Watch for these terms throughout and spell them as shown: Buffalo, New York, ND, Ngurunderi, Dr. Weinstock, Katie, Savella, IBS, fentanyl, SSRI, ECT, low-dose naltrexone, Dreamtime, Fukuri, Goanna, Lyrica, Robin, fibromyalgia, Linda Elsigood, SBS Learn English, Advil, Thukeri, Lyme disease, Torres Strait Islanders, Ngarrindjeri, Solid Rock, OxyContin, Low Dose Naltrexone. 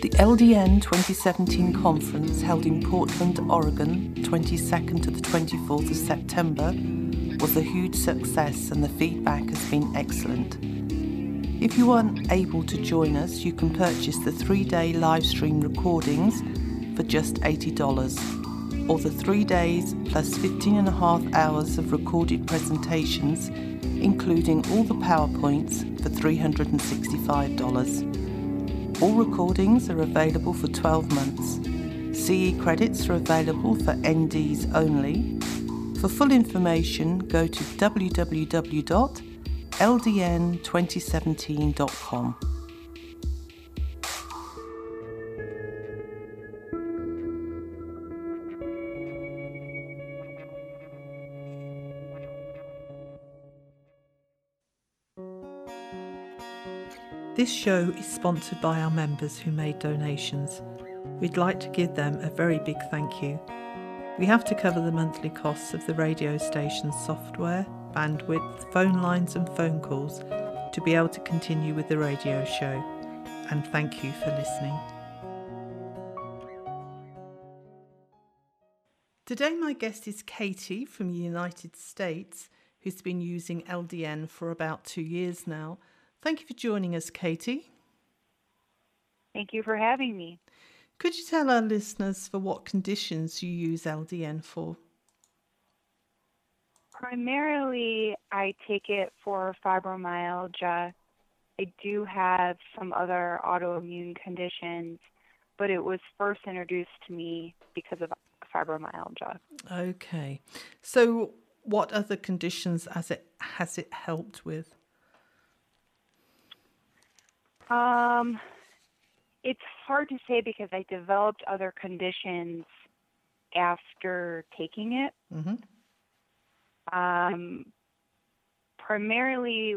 The LDN 2017 conference held in Portland, Oregon, 22nd to the 24th of September, was a huge success and the feedback has been excellent. If you aren't able to join us, you can purchase the 3-day live stream recordings for just $80, or the 3 days plus 15.5 hours of recorded presentations, including all the PowerPoints, for $365. All recordings are available for 12 months. CE credits are available for NDs only. For full information, go to www.ldn2017.com. This show is sponsored by our members who made donations. We'd like to give them a very big thank you. We have to cover the monthly costs of the radio station's software, bandwidth, phone lines and phone calls to be able to continue with the radio show. And thank you for listening. Today my guest is Katie from the United States, who's been using LDN for about 2 years now. Thank you for joining us, Katie. Thank you for having me. Could you tell our listeners for what conditions you use LDN for? Primarily, I take it for fibromyalgia. I do have some other autoimmune conditions, but it was first introduced to me because of fibromyalgia. Okay. So what other conditions has it helped with? It's hard to say because I developed other conditions after taking it. Mm-hmm. Primarily,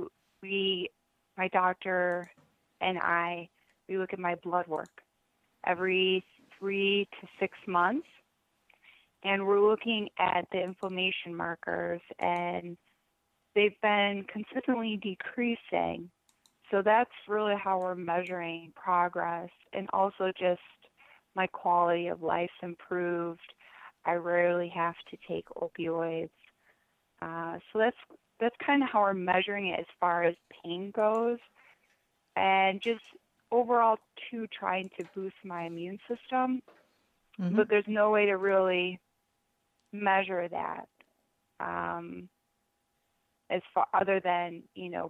my doctor and I, we look at my blood work every 3 to 6 months, and we're looking at the inflammation markers, and they've been consistently decreasing. So that's really how we're measuring progress, and also just my quality of life's improved. I rarely have to take opioids. So that's kind of how we're measuring it as far as pain goes, and just overall too trying to boost my immune system. Mm-hmm. But there's no way to really measure that as far other than,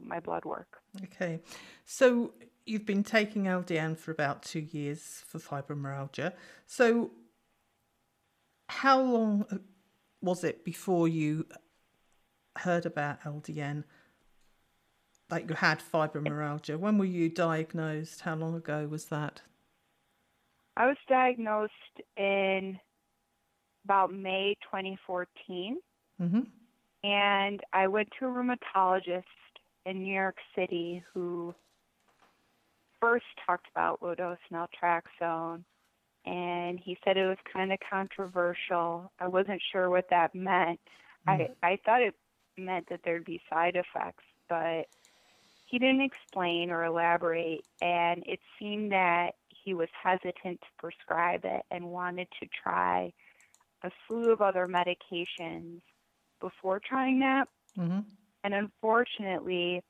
my blood work. Okay. So you've been taking LDN for about 2 years for fibromyalgia. So how long was it before you heard about LDN, like you had fibromyalgia? When were you diagnosed? How long ago was that? I was diagnosed in about May 2014. Mm-hmm. And I went to a rheumatologist in New York City who first talked about low-dose naltrexone, and he said it was kind of controversial. I wasn't sure what that meant. I thought it meant that there'd be side effects, but he didn't explain or elaborate, and it seemed that he was hesitant to prescribe it and wanted to try a slew of other medications before trying that. Mm-hmm. And unfortunately,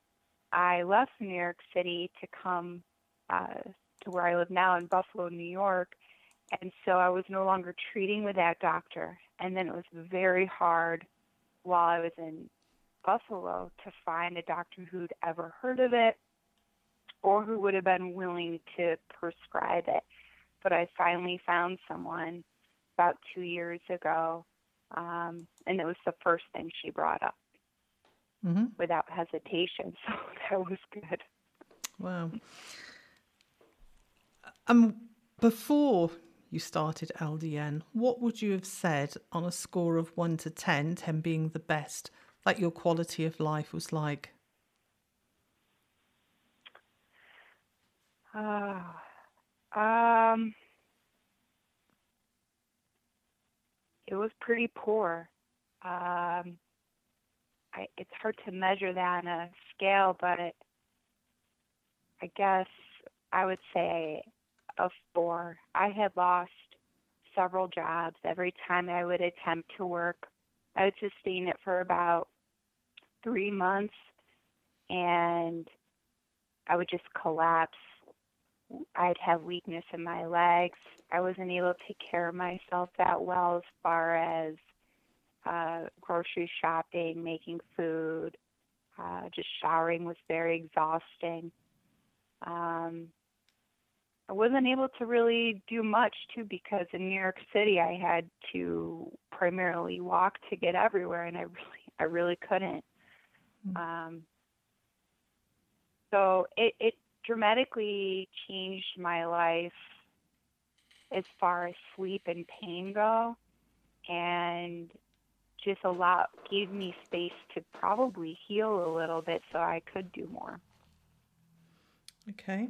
I left New York City to come to where I live now in Buffalo, New York. And so I was no longer treating with that doctor. And then it was very hard while I was in Buffalo to find a doctor who'd ever heard of it or who would have been willing to prescribe it. But I finally found someone about 2 years ago. And it was the first thing she brought up. Mm-hmm. Without hesitation, so that was good. Wow. Before you started LDN, what would you have said on a score of 1 to 10, 10 being the best, that your quality of life was like? It was pretty poor. It's hard to measure that on a scale, but I guess I would say a 4. I had lost several jobs. Every time I would attempt to work, I would sustain it for about 3 months, and I would just collapse. I'd have weakness in my legs. I wasn't able to take care of myself that well as far as grocery shopping, making food. Just showering was very exhausting. I wasn't able to really do much, too, because in New York City I had to primarily walk to get everywhere, and I really couldn't. So it dramatically changed my life as far as sleep and pain go, and just gave me space to probably heal a little bit so I could do more. Okay.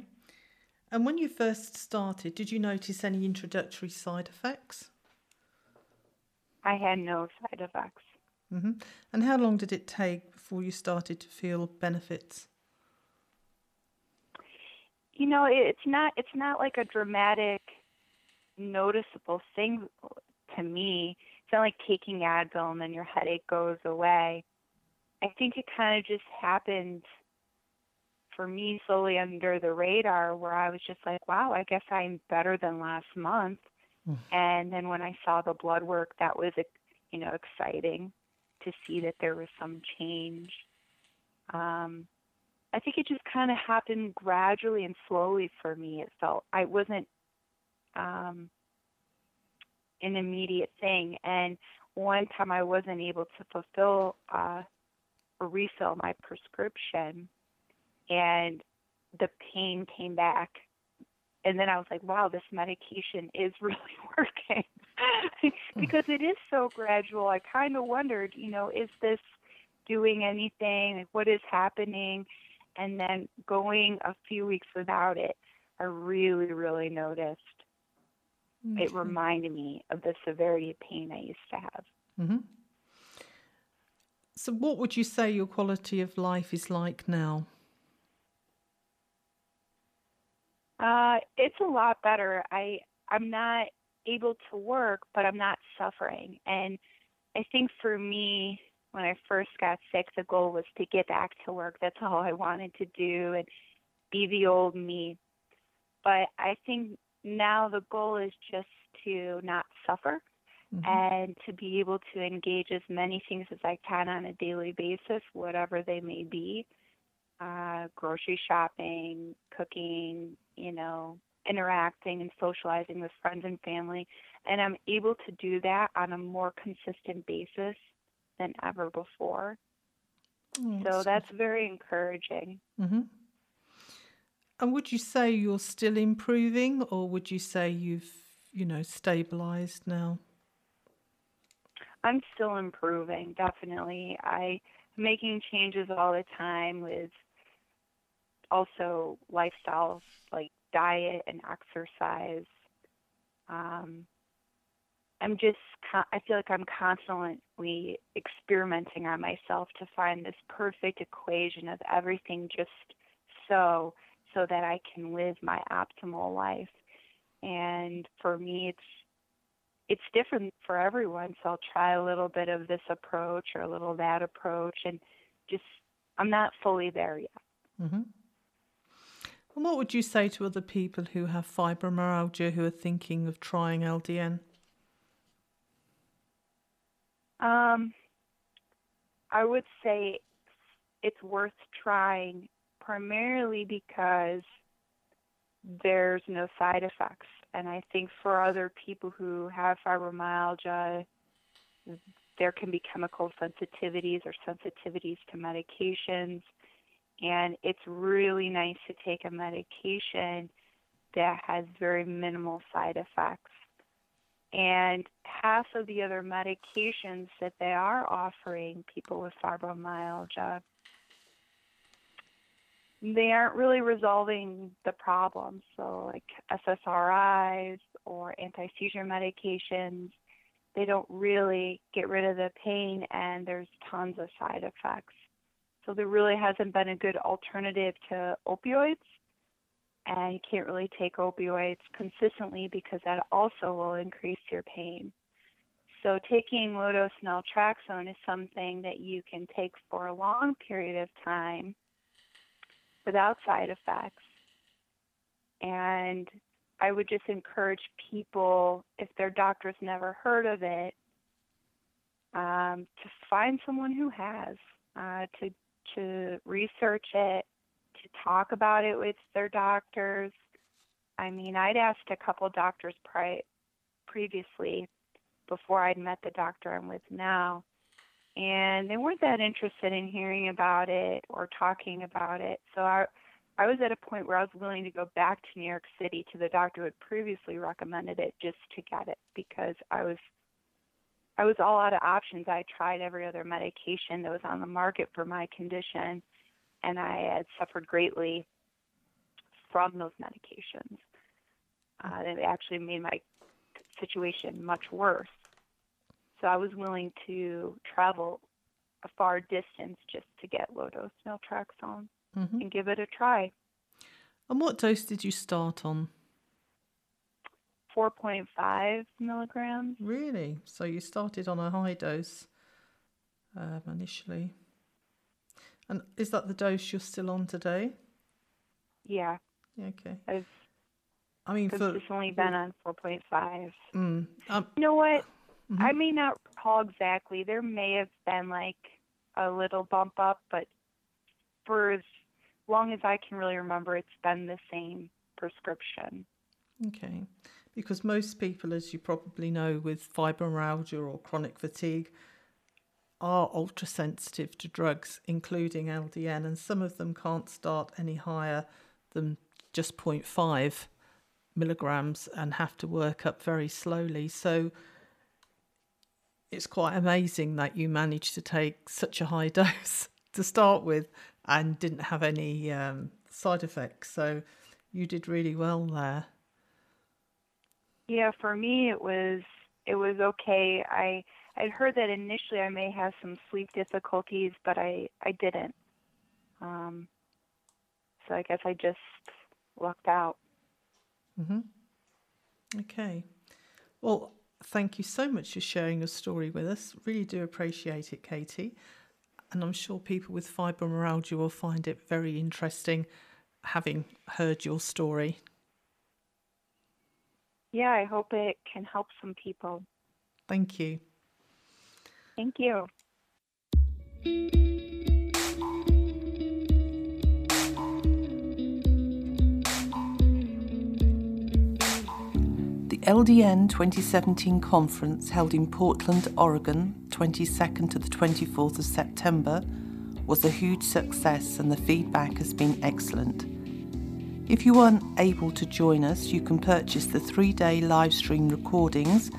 And when you first started, did you notice any introductory side effects? I had no side effects. Mm-hmm. And how long did it take before you started to feel benefits? You know, it's not like a dramatic, noticeable thing to me. It's not like taking Advil and then your headache goes away. I think it kind of just happened for me slowly under the radar, where I was just like, wow, I guess I'm better than last month. And then when I saw the blood work, that was, exciting to see that there was some change. I think it just kind of happened gradually and slowly for me. It felt I wasn't an immediate thing. And one time I wasn't able to fulfill or refill my prescription, and the pain came back. And then I was like, wow, this medication is really working because it is so gradual. I kind of wondered, is this doing anything? Like, what is happening? And then going a few weeks without it, I really, really noticed. Mm-hmm. It reminded me of the severity of pain I used to have. Mm-hmm. So what would you say your quality of life is like now? It's a lot better. I'm not able to work, but I'm not suffering. And I think for me, when I first got sick, the goal was to get back to work. That's all I wanted to do and be the old me. But I think now the goal is just to not suffer and to be able to engage as many things as I can on a daily basis, whatever they may be, grocery shopping, cooking, interacting and socializing with friends and family. And I'm able to do that on a more consistent basis than ever before. So that's very encouraging. Mm-hmm. And would you say you're still improving, or would you say you've, stabilized now? I'm still improving, definitely. I'm making changes all the time with also lifestyles like diet and exercise. I feel like I'm constantly experimenting on myself to find this perfect equation of everything just so that I can live my optimal life. And for me, it's different for everyone. So I'll try a little bit of this approach or a little of that approach, and just, I'm not fully there yet. Mm-hmm. And what would you say to other people who have fibromyalgia who are thinking of trying LDN? I would say it's worth trying, primarily because there's no side effects. And I think for other people who have fibromyalgia, there can be chemical sensitivities or sensitivities to medications. And it's really nice to take a medication that has very minimal side effects. And half of the other medications that they are offering people with fibromyalgia, they aren't really resolving the problem. So like SSRIs or anti-seizure medications, they don't really get rid of the pain, and there's tons of side effects. So there really hasn't been a good alternative to opioids, and you can't really take opioids consistently because that also will increase your pain. So taking low-dose naltrexone is something that you can take for a long period of time without side effects. And I would just encourage people, if their doctor's never heard of it, to find someone who has, to research it, to talk about it with their doctors. I mean, I'd asked a couple doctors previously before I'd met the doctor I'm with now, and they weren't that interested in hearing about it or talking about it. So I was at a point where I was willing to go back to New York City to the doctor who had previously recommended it just to get it, because I was all out of options. I tried every other medication that was on the market for my condition, and I had suffered greatly from those medications. It actually made my situation much worse. So I was willing to travel a far distance just to get low-dose naltrexone and give it a try. And what dose did you start on? 4.5 milligrams. Really? So you started on a high dose initially. And is that the dose you're still on today? Yeah. Okay. I've only been on 4.5. You know what? Mm-hmm. I may not recall exactly. There may have been like a little bump up, but for as long as I can really remember, it's been the same prescription. Okay. Because most people, as you probably know, with fibromyalgia or chronic fatigue, are ultra-sensitive to drugs, including LDN, and some of them can't start any higher than just 0.5 milligrams and have to work up very slowly. So it's quite amazing that you managed to take such a high dose to start with and didn't have any side effects. So you did really well there. Yeah, for me, it was okay. I'd heard that initially I may have some sleep difficulties, but I didn't. So I guess I just lucked out. Mm-hmm. Okay. Well, thank you so much for sharing your story with us. Really do appreciate it, Katie. And I'm sure people with fibromyalgia will find it very interesting having heard your story. Yeah, I hope it can help some people. Thank you. Thank you. The LDN 2017 conference, held in Portland, Oregon, 22nd to the 24th of September, was a huge success, and the feedback has been excellent. If you weren't able to join us, you can purchase the 3-day live stream recordings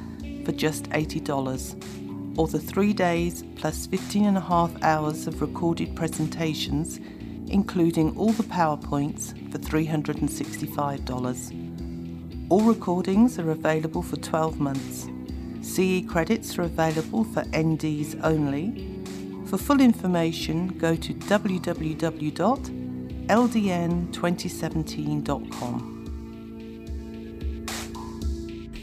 for just $80. Or the 3 days plus 15.5 hours of recorded presentations, including all the PowerPoints, for $365. All recordings are available for 12 months. CE credits are available for NDs only. For full information, go to www.ldn2017.com.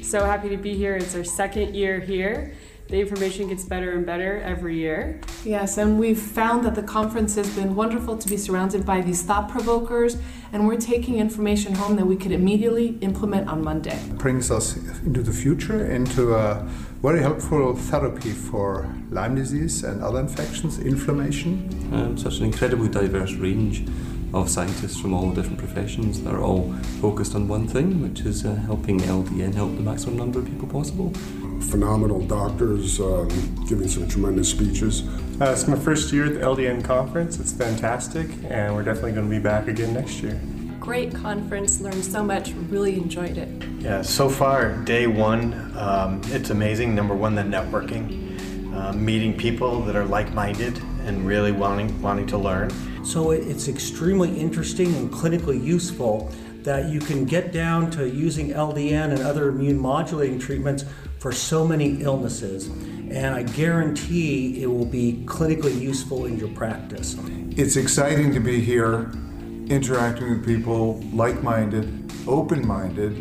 So happy to be here. It's our second year here. The information gets better and better every year. Yes, and we've found that the conference has been wonderful to be surrounded by these thought provokers, and we're taking information home that we could immediately implement on Monday. It brings us into the future, into a very helpful therapy for Lyme disease and other infections, inflammation. Such an incredibly diverse range of scientists from all the different professions that are all focused on one thing, which is helping LDN help the maximum number of people possible. phenomenal doctors giving some tremendous speeches. It's my first year at the LDN conference. It's fantastic, and we're definitely going to be back again next year. Great conference, learned so much, really enjoyed it. Yeah, so far, day one, it's amazing. Number one, the networking, meeting people that are like-minded and really wanting to learn. So it's extremely interesting and clinically useful that you can get down to using LDN and other immune modulating treatments for so many illnesses. And I guarantee it will be clinically useful in your practice. It's exciting to be here, interacting with people like-minded, open-minded,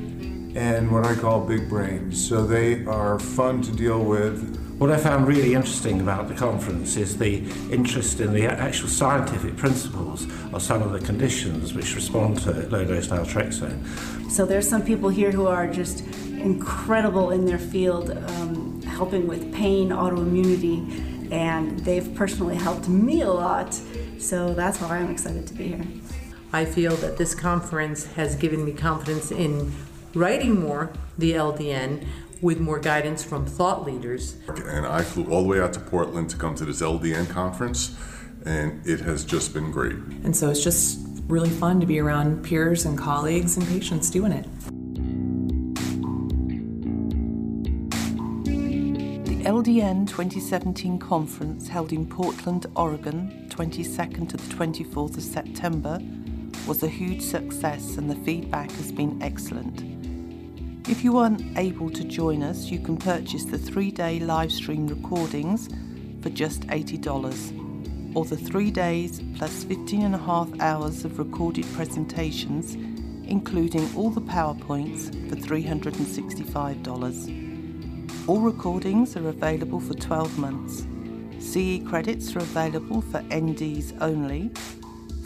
and what I call big brains. So they are fun to deal with. What I found really interesting about the conference is the interest in the actual scientific principles of some of the conditions which respond to low-dose naltrexone. So there's some people here who are just incredible in their field, helping with pain, autoimmunity, and they've personally helped me a lot. So that's why I'm excited to be here. I feel that this conference has given me confidence in writing more the LDN, with more guidance from thought leaders. And I flew all the way out to Portland to come to this LDN conference, and it has just been great. And so it's just really fun to be around peers and colleagues and patients doing it. The LDN 2017 conference, held in Portland, Oregon, 22nd to the 24th of September, was a huge success, and the feedback has been excellent. If you weren't able to join us, you can purchase the 3-day live stream recordings for just $80, or the 3 days plus 15.5 hours of recorded presentations, including all the PowerPoints, for $365. All recordings are available for 12 months. CE credits are available for NDs only.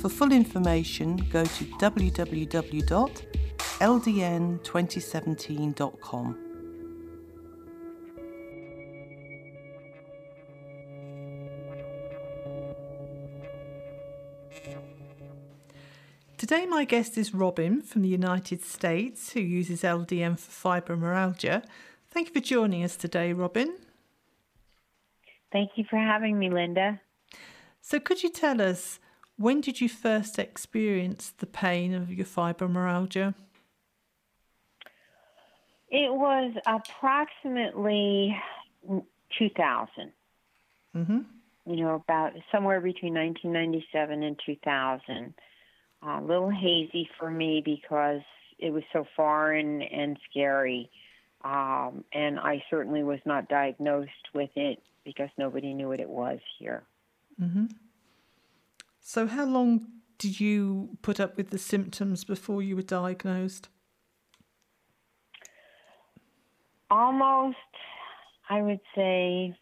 For full information, go to www.ldn2017.com. Today my guest is Robin from the United States, who uses LDN for fibromyalgia. Thank you for joining us today, Robin. Thank you for having me, Linda. So could you tell us, when did you first experience the pain of your fibromyalgia? It was approximately 2000. Mm-hmm. You know, about somewhere between 1997 and 2000. A little hazy for me because it was so foreign and scary. And I certainly was not diagnosed with it because nobody knew what it was here. Mm-hmm. So how long did you put up with the symptoms before you were diagnosed? Almost, I would say,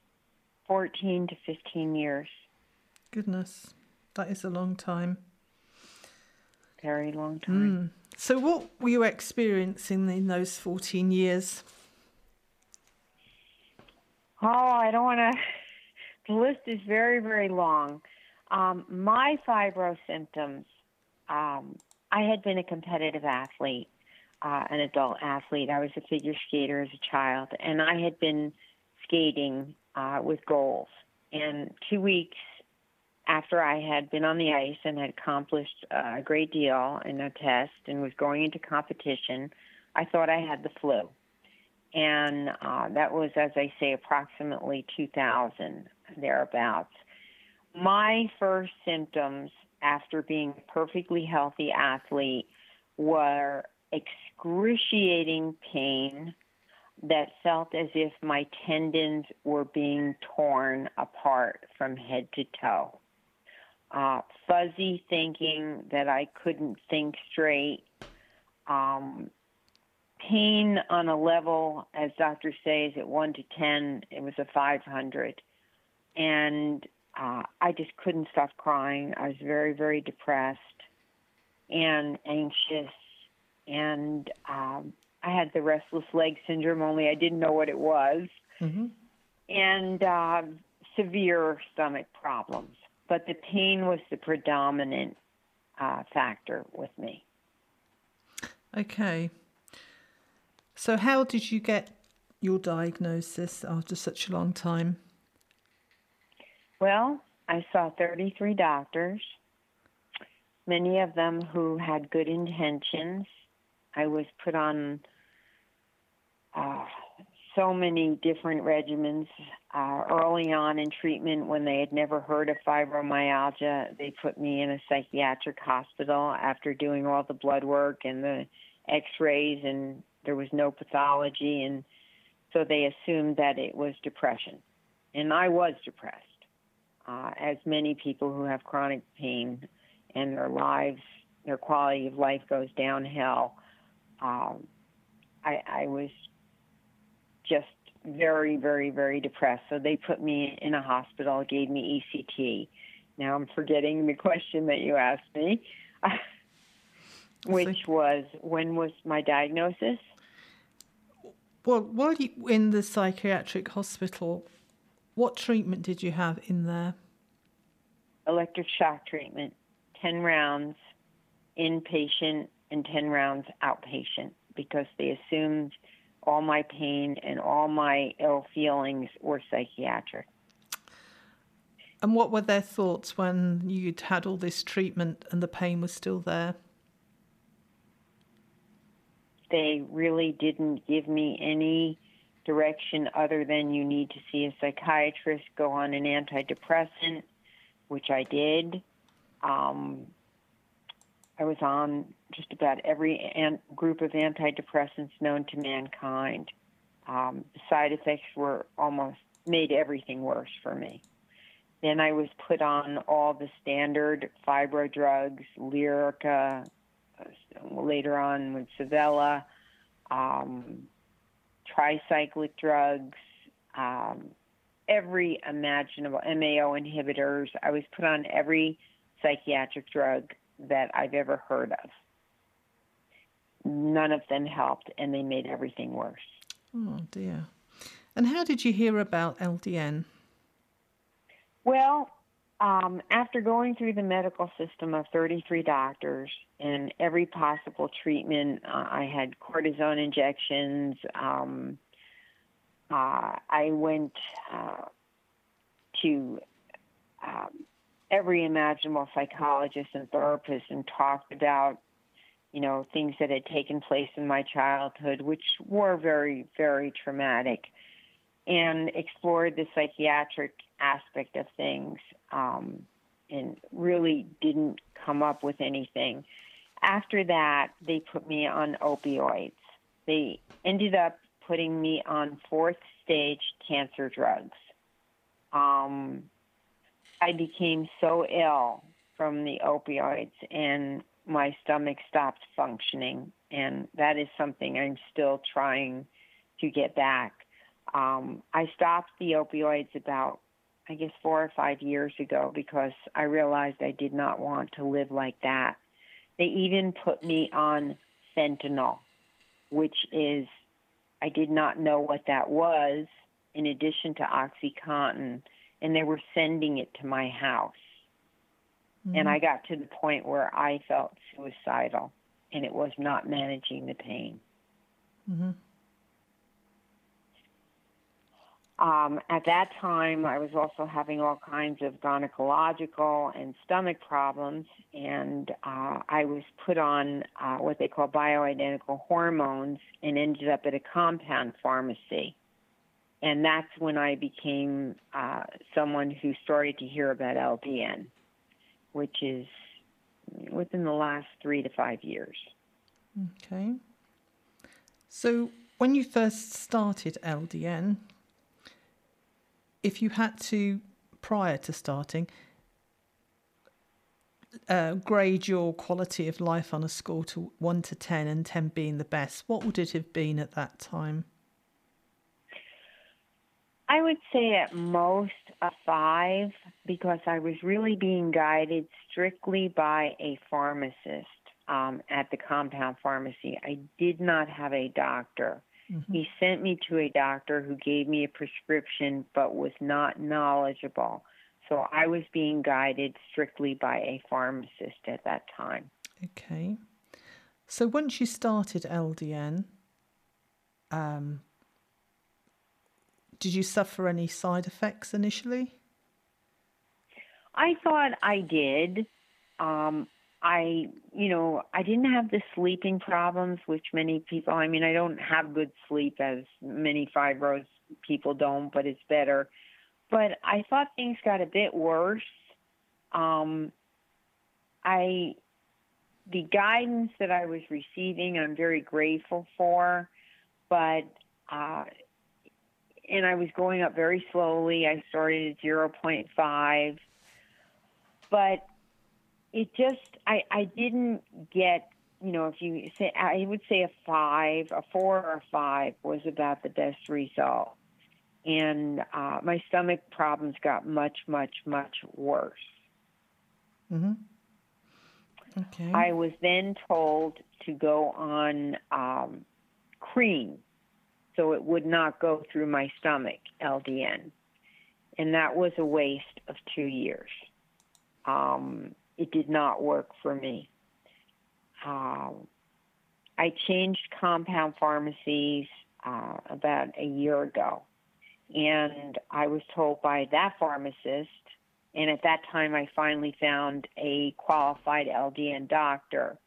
14 to 15 years. Goodness, that is a long time. Very long time. Mm. So what were you experiencing in those 14 years? Oh, I don't want to... The list is very, very long. My fibro symptoms, I had been a competitive athlete. An adult athlete. I was a figure skater as a child, and I had been skating with goals. And 2 weeks after I had been on the ice and had accomplished a great deal in a test and was going into competition, I thought I had the flu. And that was, as I say, approximately 2000, thereabouts. My first symptoms after being a perfectly healthy athlete were excruciating pain that felt as if my tendons were being torn apart from head to toe. Fuzzy thinking that I couldn't think straight. Pain on a level, as doctors say, is at 1 to 10. It was a 500. And I just couldn't stop crying. I was very, very depressed and anxious. And I had the restless leg syndrome, only I didn't know what it was, mm-hmm. and severe stomach problems. But the pain was the predominant factor with me. Okay. So how did you get your diagnosis after such a long time? Well, I saw 33 doctors, many of them who had good intentions. I was put on so many different regimens early on in treatment when they had never heard of fibromyalgia. They put me in a psychiatric hospital after doing all the blood work and the x-rays, and there was no pathology, and so they assumed that it was depression. And I was depressed, as many people who have chronic pain and their lives, their quality of life goes downhill. I was just very, very, very depressed. So they put me in a hospital, gave me ECT. Now I'm forgetting the question that you asked me, which was, when was my diagnosis? Well, while you were in the psychiatric hospital, what treatment did you have in there? Electric shock treatment, 10 rounds inpatient and 10 rounds outpatient, because they assumed all my pain and all my ill feelings were psychiatric. And what were their thoughts when you'd had all this treatment and the pain was still there? They really didn't give me any direction other than you need to see a psychiatrist, go on an antidepressant, which I did. I was on just about every group of antidepressants known to mankind. Side effects were almost made everything worse for me. Then I was put on all the standard fibro drugs, Lyrica, later on with Savella, tricyclic drugs, every imaginable, MAO inhibitors. I was put on every psychiatric drug that I've ever heard of. None of them helped, and they made everything worse. Oh, dear. And how did you hear about LDN? Well, after going through the medical system of 33 doctors and every possible treatment, I had cortisone injections. I went to every imaginable psychologist and therapist and talked about, you know, things that had taken place in my childhood, which were very, very traumatic, and explored the psychiatric aspect of things, and really didn't come up with anything. After that, they put me on opioids. They ended up putting me on fourth stage cancer drugs. I became so ill from the opioids, and my stomach stopped functioning, and that is something I'm still trying to get back. I stopped the opioids about, I guess, 4 or 5 years ago, because I realized I did not want to live like that. They even put me on fentanyl, which is, I did not know what that was, in addition to OxyContin, and they were sending it to my house. Mm-hmm. And I got to the point where I felt suicidal, and it was not managing the pain. Mm-hmm. At that time, I was also having all kinds of gynecological and stomach problems, and I was put on what they call bioidentical hormones, and ended up at a compound pharmacy. And that's when I became someone who started to hear about LDN, which is within the last 3 to 5 years. Okay. So when you first started LDN, if you had to, prior to starting, grade your quality of life on a score to 1 to 10, and 10 being the best, what would it have been at that time? I would say at most a 5, because I was really being guided strictly by a pharmacist at the compound pharmacy. I did not have a doctor. Mm-hmm. He sent me to a doctor who gave me a prescription but was not knowledgeable. So I was being guided strictly by a pharmacist at that time. Okay. So once you started LDN, Did you suffer any side effects initially? I thought I did. I didn't have the sleeping problems, which many people, I mean, I don't have good sleep as many fibros people don't, but it's better. But I thought things got a bit worse. The guidance that I was receiving, I'm very grateful for, but, and I was going up very slowly. I started at 0.5, but it just, I didn't get, you know, if you say, I would say a 4 or a 5 was about the best result. And my stomach problems got much, much, much worse. Mm-hmm. Okay. I was then told to go on cream so it would not go through my stomach, LDN. And that was a waste of 2 years. It did not work for me. I changed compound pharmacies about a year ago. And I was told by that pharmacist, and at that time I finally found a qualified LDN doctor.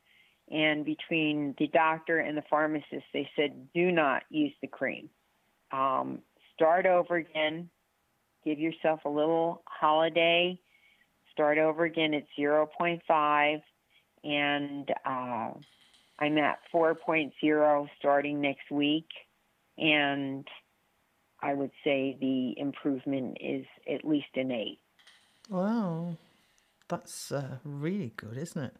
And between the doctor and the pharmacist, they said, do not use the cream. Start over again. Give yourself a little holiday. Start over again at 0.5. And I'm at 4.0 starting next week. And I would say the improvement is at least an 8. Wow. That's really good, isn't it?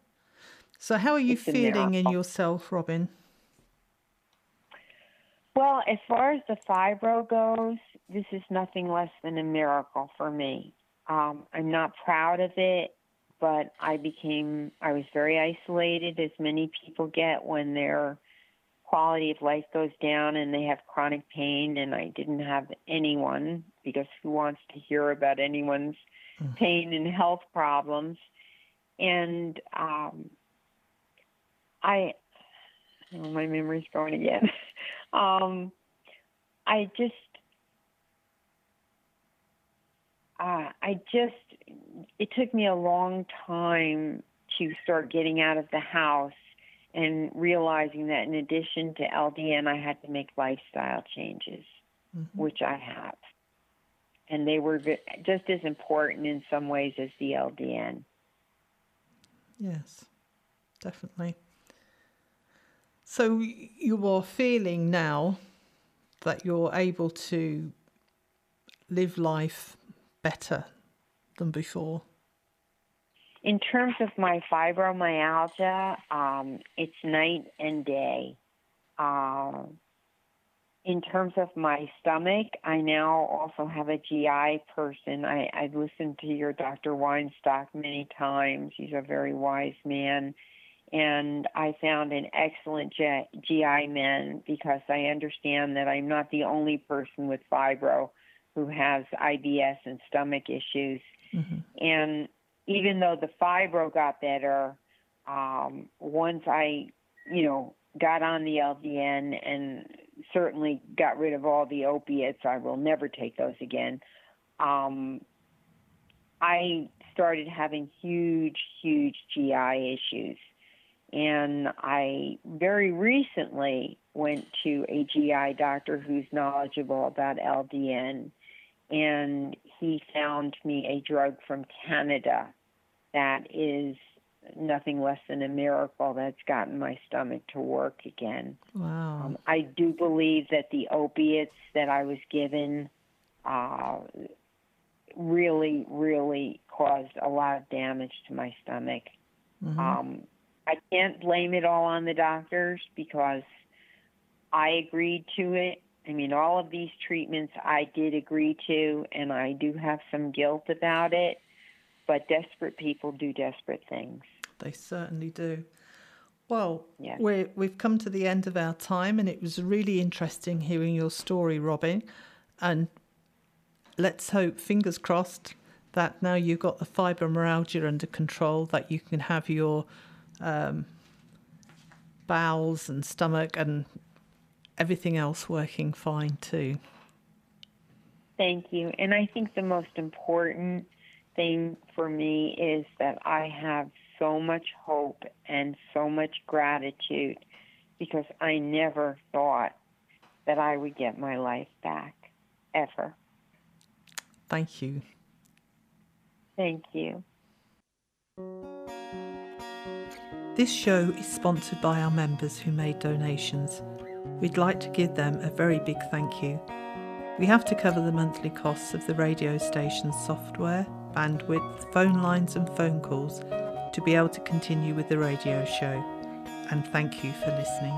So how are you feeling in yourself, Robin? Well, as far as the fibro goes, this is nothing less than a miracle for me. I'm not proud of it, but I was very isolated, as many people get when they're quality of life goes down and they have chronic pain, and I didn't have anyone, because who wants to hear about anyone's pain and health problems? And my memory's going again. It took me a long time to start getting out of the house and realizing that in addition to LDN, I had to make lifestyle changes, mm-hmm. which I have. And they were just as important in some ways as the LDN. Yes, definitely. So you are feeling now that you're able to live life better than before? In terms of my fibromyalgia, it's night and day. In terms of my stomach, I now also have a GI person. I've listened to your Dr. Weinstock many times. He's a very wise man. And I found an excellent GI man, because I understand that I'm not the only person with fibro who has IBS and stomach issues. Mm-hmm. And even though the fibro got better, once I, got on the LDN and certainly got rid of all the opiates, I will never take those again. I started having huge, huge GI issues. And I very recently went to a GI doctor who's knowledgeable about LDN. And he found me a drug from Canada that is nothing less than a miracle that's gotten my stomach to work again. Wow. I do believe that the opiates that I was given really, really caused a lot of damage to my stomach. Mm-hmm. I can't blame it all on the doctors, because I agreed to it. I mean, all of these treatments I did agree to, and I do have some guilt about it, but desperate people do desperate things. They certainly do. Well, yes. We've come to the end of our time, and it was really interesting hearing your story, Robin. And let's hope, fingers crossed, that now you've got the fibromyalgia under control, that you can have your bowels and stomach and everything else working fine too. Thank you. And I think the most important thing for me is that I have so much hope and so much gratitude because I never thought that I would get my life back, ever. Thank you. Thank you. This show is sponsored by our members who made donations. We'd like to give them a very big thank you. We have to cover the monthly costs of the radio station's software, bandwidth, phone lines and phone calls to be able to continue with the radio show. And thank you for listening.